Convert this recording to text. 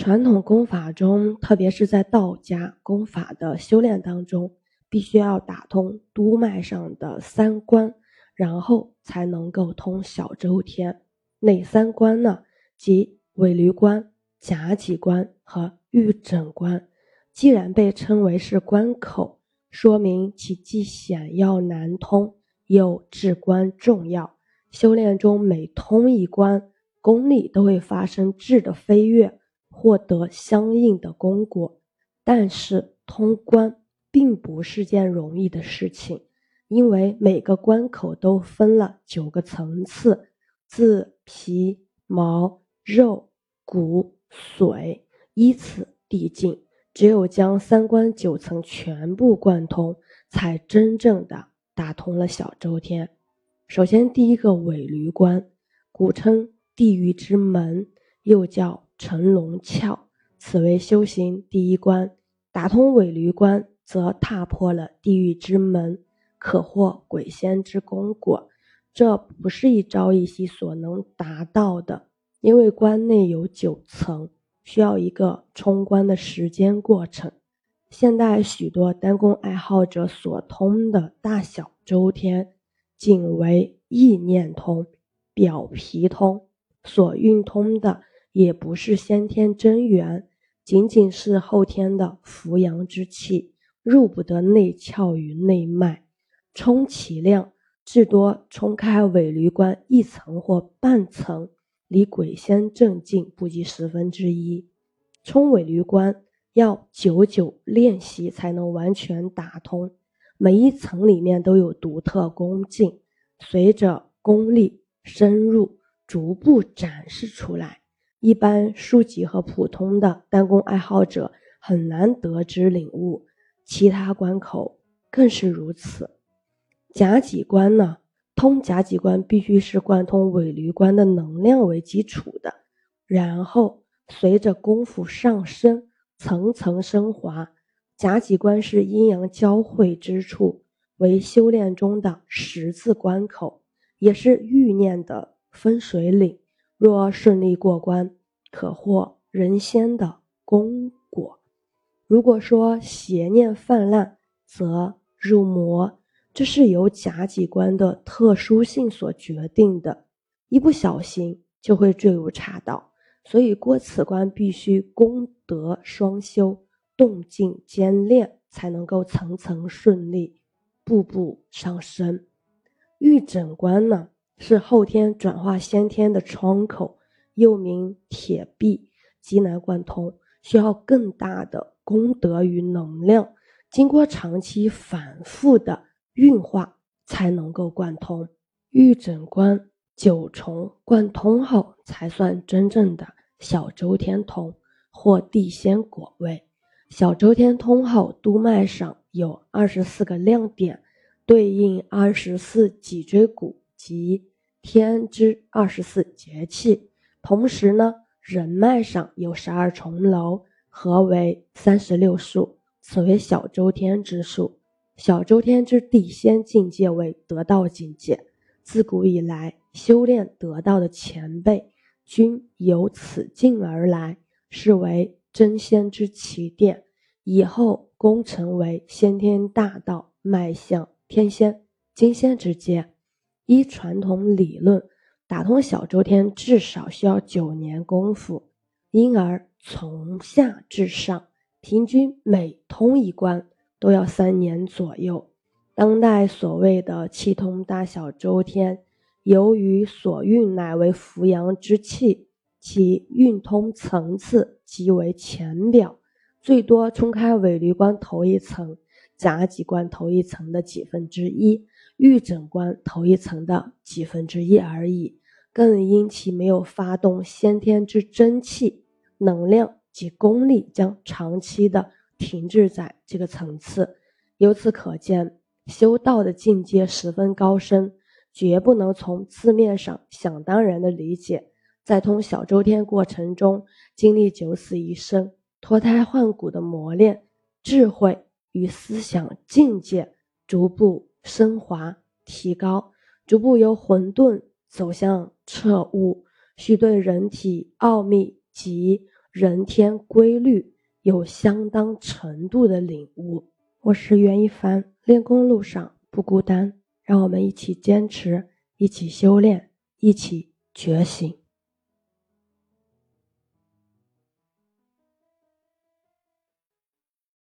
传统功法中，特别是在道家功法的修炼当中，必须要打通督脉上的三关，然后才能够通小周天。哪三关呢？即尾闾关、夹脊关和玉枕关。既然被称为是关口，说明其既险要难通，又至关重要。修炼中每通一关，功力都会发生质的飞跃，获得相应的功果。但是通关并不是件容易的事情，因为每个关口都分了9个层次，自皮、毛、肉、骨、髓，依次递进。只有将3关9层全部贯通，才真正的打通了小周天。首先第一个尾闾关，古称地狱之门，又叫乘龙窍，此为修行第一关。打通尾闾关，则踏破了地狱之门，可获鬼仙之功果。这不是一朝一夕所能达到的，因为关内有9层，需要一个冲关的时间过程。现代许多单功爱好者所通的大小周天，仅为意念通、表皮通，所运通的也不是先天真元，仅仅是后天的扶阳之气，入不得内窍与内脉。充其量至多冲开尾闾关1层或半层，离鬼仙正境不及1/10。冲尾闾关要久久练习才能完全打通，每一层里面都有独特功劲，随着功力深入，逐步展示出来。一般书籍和普通的单功爱好者很难得知领悟，其他关口更是如此。夹脊关呢，通夹脊关必须是贯通尾闾关的能量为基础的，然后随着功夫上升，层层升华。夹脊关是阴阳交汇之处，为修炼中的10字关口，也是欲念的分水岭。若顺利过关，可获人仙的功果。如果说邪念泛滥，则入魔，这是由夹脊关的特殊性所决定的，一不小心就会坠入岔道。所以过此关必须功德双修，动静兼练，才能够层层顺利，步步上升。玉枕关呢，是后天转化先天的窗口，又名铁壁，极难贯通，需要更大的功德与能量，经过长期反复的运化才能够贯通。玉枕关9重贯通后，才算真正的小周天通，获地仙果位。小周天通后，督脉上有24个亮点，对应24脊椎骨及天之24节气。同时呢，人脉上有12重楼，合为36数，此为小周天之数。小周天之地仙境界为得道境界，自古以来修炼得道的前辈均由此境而来，是为真仙之起点，以后功成为先天大道，迈向天仙、金仙之阶。依传统理论，打通小周天至少需要9年功夫，因而从下至上，平均每通一关都要3年左右。当代所谓的气通大小周天，由于所运乃为扶阳之气，其运通层次即为浅表，最多冲开尾闾关头1层、夹脊关头1层的1/10。玉枕关头1层的1/10而已，更因其没有发动先天之真气，能量及功力将长期的停滞在这个层次。由此可见，修道的境界十分高深，绝不能从字面上想当然的理解。在通小周天过程中，经历9死1生、脱胎换骨的磨练，智慧与思想境界逐步升华提高，逐步由混沌走向彻悟，需对人体奥秘及人天规律有相当程度的领悟。我是袁一凡，练功路上不孤单，让我们一起坚持，一起修炼，一起觉醒。